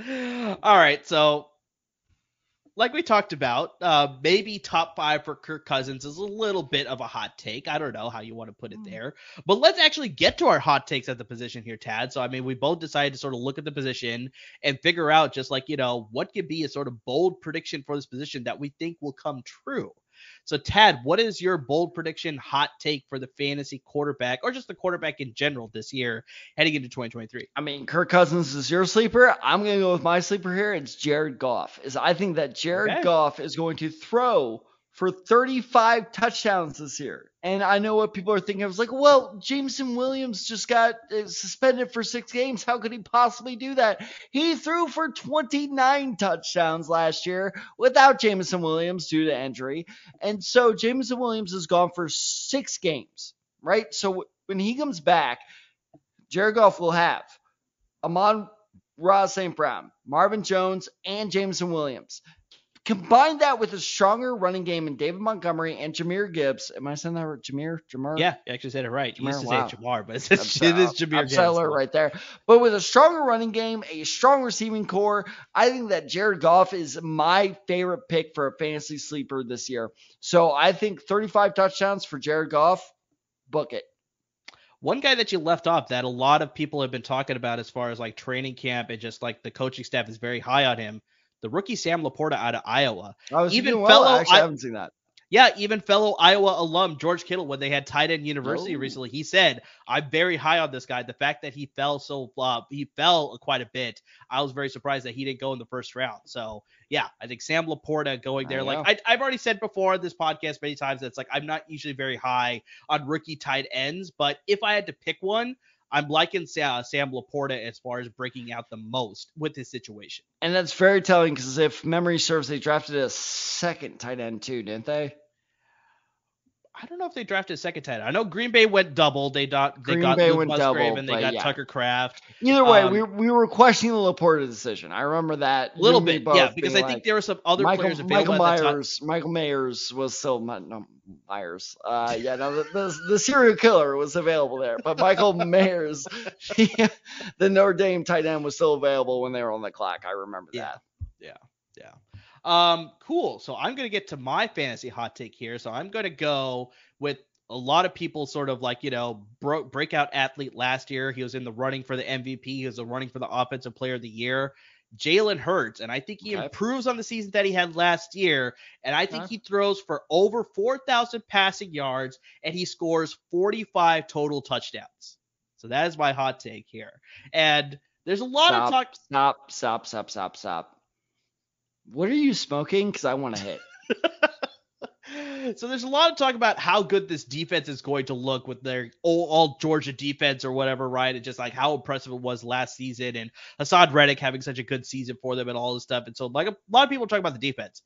All right, so like we talked about, maybe top 5 for Kirk Cousins is a little bit of a hot take. I don't know how you want to put it there. But let's actually get to our hot takes at the position here, Tad. So, I mean, we both decided to sort of look at the position and figure out just like, you know, what could be a sort of bold prediction for this position that we think will come true. So, Tad, what is your bold prediction hot take for the fantasy quarterback or just the quarterback in general this year heading into 2023? I mean, Kirk Cousins is your sleeper. I'm going to go with my sleeper here. It's Jared Goff. I think that Jared Goff is going to throw for 35 touchdowns this year. And I know what people are thinking. I was like, well, Jameson Williams just got suspended for 6 games. How could he possibly do that? He threw for 29 touchdowns last year without Jameson Williams due to injury. And so Jameson Williams is gone for 6 games, right? So when he comes back, Jared Goff will have Amon-Ra St. Brown, Marvin Jones, and Jameson Williams. Combine that with a stronger running game in David Montgomery and Jahmyr Gibbs. Am I saying that right? Jahmyr? Yeah, you actually said it right. You used to say Jamar, but it is Jahmyr Gibbs. Absolutely right there. But with a stronger running game, a strong receiving core, I think that Jared Goff is my favorite pick for a fantasy sleeper this year. So I think 35 touchdowns for Jared Goff. Book it. One guy that you left off that a lot of people have been talking about as far as like training camp and just like the coaching staff is very high on him. The rookie Sam Laporta out of Iowa. I haven't seen that. Yeah, even fellow Iowa alum George Kittle, when they had tight end university recently, he said, "I'm very high on this guy." The fact that he fell quite a bit. I was very surprised that he didn't go in the first round. So yeah, I think Sam Laporta going there. Like I've already said before on this podcast many times, that's like I'm not usually very high on rookie tight ends, but if I had to pick one, I'm liking Sam Laporta as far as breaking out the most with this situation. And that's very telling because if memory serves, they drafted a second tight end too, didn't they? I don't know if they drafted a second tight end. I know Green Bay went double. They got Tucker Kraft. Either way, we were questioning the Laporta decision. I remember that. A little bit, yeah, because I think there were some other players available at the time. Michael Myers was still Myers. The serial killer was available there, but Michael Myers, the Notre Dame tight end, was still available when they were on the clock. I remember that. Yeah. Cool. So I'm going to get to my fantasy hot take here. So I'm going to go with a lot of people sort of like, you know, breakout athlete last year. He was in the running for the MVP. He was running for the offensive player of the year, Jalen Hurts. And I think he improves on the season that he had last year. And I think he throws for over 4,000 passing yards and he scores 45 total touchdowns. So that is my hot take here. And there's a lot of talk. Stop. What are you smoking? Because I want to hit. So there's a lot of talk about how good this defense is going to look with their all Georgia defense or whatever, right? And just like how impressive it was last season and Hassan Reddick having such a good season for them and all this stuff. And so like a lot of people talk about the defense.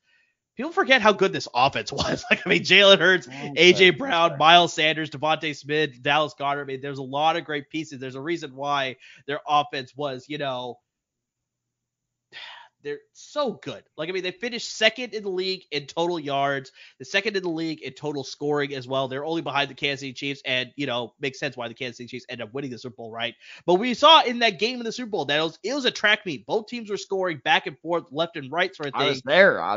People forget how good this offense was. Like, I mean, Jalen Hurts, A.J. Brown, Miles Sanders, Devontae Smith, Dallas Goedert. I mean, there's a lot of great pieces. There's a reason why their offense was, you know, they're so good. Like, I mean, they finished second in the league in total yards, the second in the league in total scoring as well. They're only behind the Kansas City Chiefs, and, you know, makes sense why the Kansas City Chiefs end up winning the Super Bowl, right? But we saw in that game in the Super Bowl that it was a track meet. Both teams were scoring back and forth, left and right sort of thing. I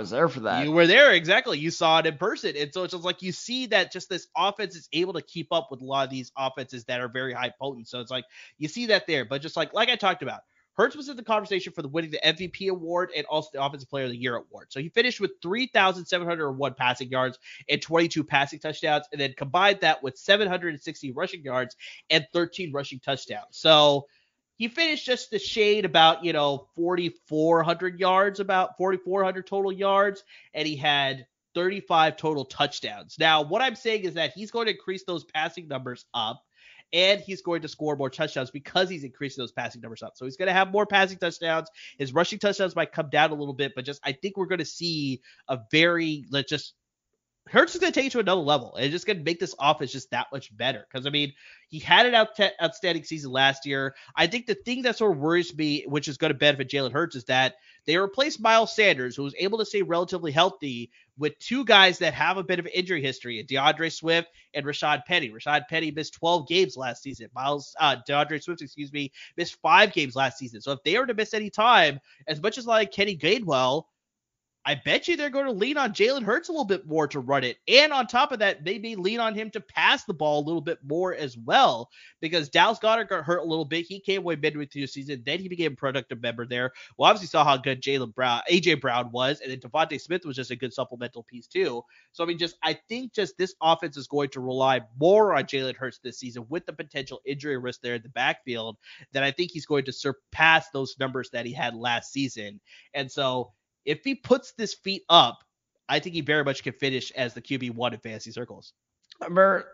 was there for that. You were there, exactly. You saw it in person. And so it's just like you see that just this offense is able to keep up with a lot of these offenses that are very high potent. So it's like you see that there. But just like I talked about, Hurts was in the conversation for winning the MVP award and also the Offensive Player of the Year award. So he finished with 3,701 passing yards and 22 passing touchdowns, and then combined that with 760 rushing yards and 13 rushing touchdowns. So he finished just the shade about, you know, 4,400 total yards, and he had 35 total touchdowns. Now, what I'm saying is that he's going to increase those passing numbers up. and he's going to score more touchdowns because he's increasing those passing numbers up. So he's going to have more passing touchdowns. His rushing touchdowns might come down a little bit, but just I think we're going to see a very let's just Hurts is going to take it to another level, and it's just going to make this offense just that much better. Because, I mean, he had an outstanding season last year. I think the thing that sort of worries me, which is going to benefit Jalen Hurts, is that they replaced Miles Sanders, who was able to stay relatively healthy, with two guys that have a bit of injury history, DeAndre Swift and Rashad Penny. Rashad Penny missed 12 games last season. DeAndre Swift missed 5 games last season. So if they were to miss any time, as much as like Kenny Gainwell, I bet you they're going to lean on Jalen Hurts a little bit more to run it. And on top of that, maybe lean on him to pass the ball a little bit more as well, because Dallas Goedert got hurt a little bit. He came away midway through the season. Then he became a productive member there. Well, obviously saw how good AJ Brown was. And then Devontae Smith was just a good supplemental piece too. So, I mean, I think this offense is going to rely more on Jalen Hurts this season with the potential injury risk there in the backfield, that I think he's going to surpass those numbers that he had last season. And so, if he puts this feat up, I think he very much can finish as the QB1 in fantasy circles. Bert,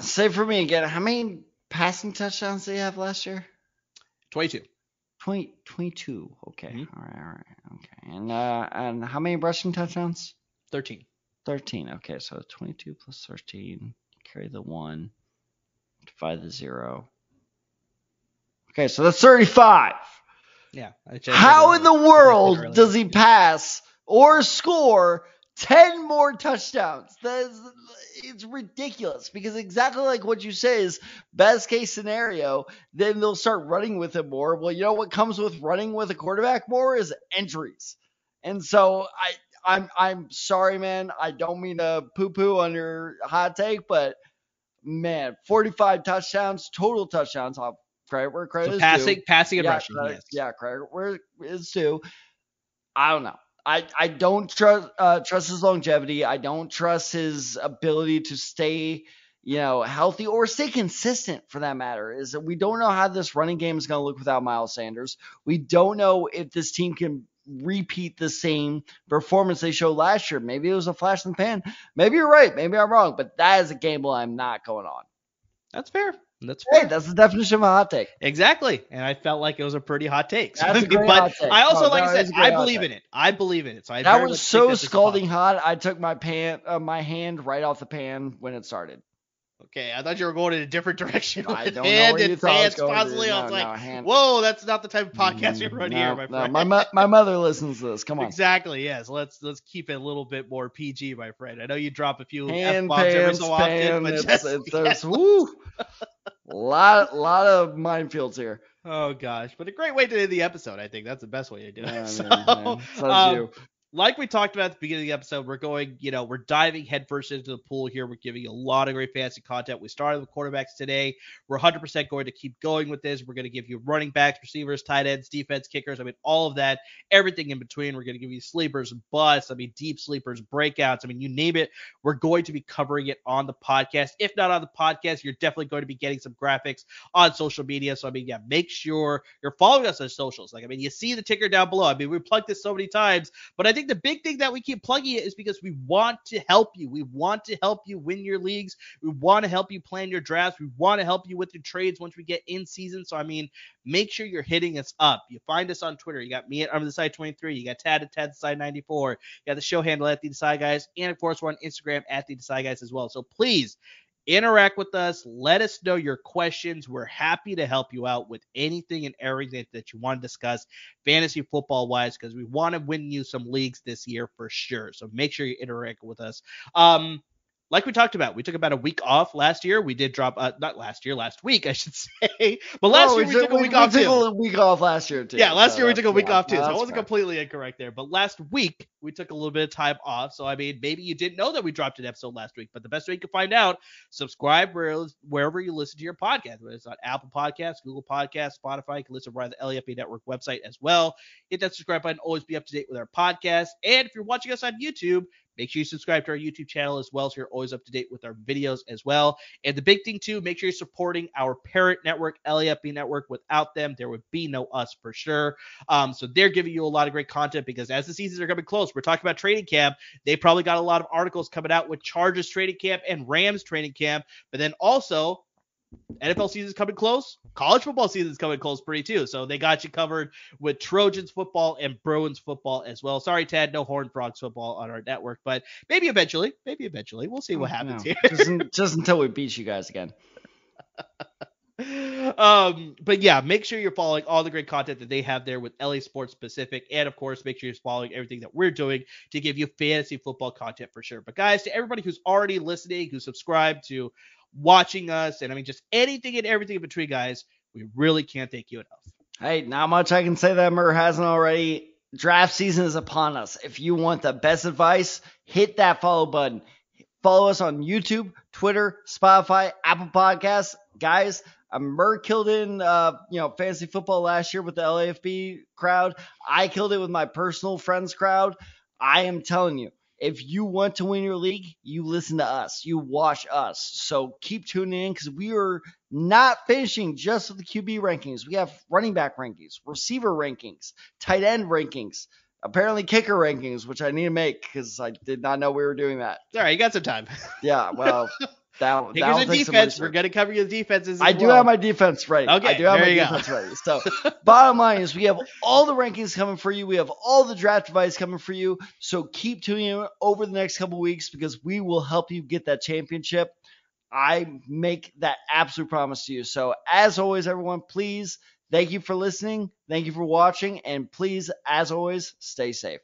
say for me again, how many passing touchdowns did he have last year? 22. 22. Okay. Mm-hmm. All right. Okay. And how many rushing touchdowns? 13. Okay. So 22 plus 13. Carry the 1. Divide the 0. Okay. So that's 35. Yeah. How in the world does he pass or score 10 more touchdowns? It's ridiculous, because exactly like what you say is best case scenario, then they'll start running with him more. Well, you know what comes with running with a quarterback more is injuries. And so I'm sorry, man. I don't mean to poo-poo on your hot take, but man, 45 touchdowns, total touchdowns off. Credit where credit is due. Passing and rushing. Credit, yes. Yeah, credit where is due. I don't know. I don't trust his longevity. I don't trust his ability to stay, healthy or stay consistent, for that matter. Is that we don't know how this running game is going to look without Miles Sanders. We don't know if this team can repeat the same performance they showed last year. Maybe it was a flash in the pan. Maybe you're right. Maybe I'm wrong. But that is a gamble I'm not going on. That's fair. That's the definition of a hot take. Exactly. And I felt like it was a pretty hot take. So that's a great hot take. I also, I believe in it. So that was so scalding hot, I took my hand right off the pan when it started. Okay, I thought you were going in a different direction. I don't know what you thought I was going to do. I was like, whoa, that's not the type of podcast we run here, my friend. My mother listens to this. Come on. Exactly, yes. Let's keep it a little bit more PG, my friend. I know you drop a few F-bombs every so often. But there's woo. A lot of minefields here. Oh, gosh. But a great way to end the episode, I think. That's the best way to do it. So, like we talked about at the beginning of the episode, we're going, we're diving headfirst into the pool here. We're giving you a lot of great fantasy content. We started with quarterbacks today. We're 100% going to keep going with this. We're going to give you running backs, receivers, tight ends, defense, kickers. I mean, all of that, everything in between. We're going to give you sleepers, busts, deep sleepers, breakouts. You name it. We're going to be covering it on the podcast. If not on the podcast, you're definitely going to be getting some graphics on social media. So, make sure you're following us on socials. You see the ticker down below. We plugged this so many times, but I think the big thing that we keep plugging it is because we want to help you. We want to help you win your leagues. We want to help you plan your drafts. We want to help you with your trades once we get in season. So, make sure you're hitting us up. You find us on Twitter. You got me at Amar Desai 23. You got Tad at Tad Desai 94. You got the show handle at The Desai Guys. And, of course, we're on Instagram at The Desai Guys as well. So, please interact with us. Let us know your questions. We're happy to help you out with anything and everything that you want to discuss fantasy football wise, because we want to win you some leagues this year for sure. So make sure you interact with us. Like we talked about, we took about a week off last year. We did drop last week, I should say. But last year we took a week off too. Yeah, last year we took a week off too. So I wasn't completely incorrect there. But last week we took a little bit of time off. So maybe you didn't know that we dropped an episode last week. But the best way you can find out, subscribe wherever you listen to your podcast. Whether it's on Apple Podcasts, Google Podcasts, Spotify, you can listen via the LEFB Network website as well. Hit that subscribe button, always be up to date with our podcast. And if you're watching us on YouTube, make sure you subscribe to our YouTube channel as well, so you're always up to date with our videos as well. And the big thing, too, make sure you're supporting our parent network, LAFB Network. Without them, there would be no us for sure. So they're giving you a lot of great content, because as the seasons are coming close, we're talking about training camp. They probably got a lot of articles coming out with Chargers training camp and Rams training camp. But then also, NFL season's coming close. College football season's coming close pretty too. So they got you covered with Trojans football and Bruins football as well. Sorry, Tad, no Horned Frogs football on our network, but maybe eventually we'll see what happens here. Just until we beat you guys again. But yeah, make sure you're following all the great content that they have there with LA Sports Pacific, and of course make sure you're following everything that we're doing to give you fantasy football content for sure. But guys, to everybody who's already listening, who's subscribed to watching us, and I mean just anything and everything in between, guys, we really can't thank you enough. Hey, not much I can say that Murr hasn't already. Draft season is upon us. If you want the best advice, hit that follow button. Follow us on YouTube, Twitter, Spotify, Apple Podcasts. Guys, Murr killed it in fantasy football last year with the LAFB crowd. I killed it with my personal friends crowd. I am telling you, if you want to win your league, you listen to us. You watch us. So keep tuning in, because we are not finishing just with the QB rankings. We have running back rankings, receiver rankings, tight end rankings, apparently kicker rankings, which I need to make because I did not know we were doing that. All right, you got some time. Yeah, well... That defense. We're going to cover your defenses. I do have my defense ready. Okay, I do have my defense ready. So bottom line is we have all the rankings coming for you. We have all the draft advice coming for you. So keep tuning in over the next couple weeks, because we will help you get that championship. I make that absolute promise to you. So as always, everyone, please thank you for listening. Thank you for watching. And please, as always, stay safe.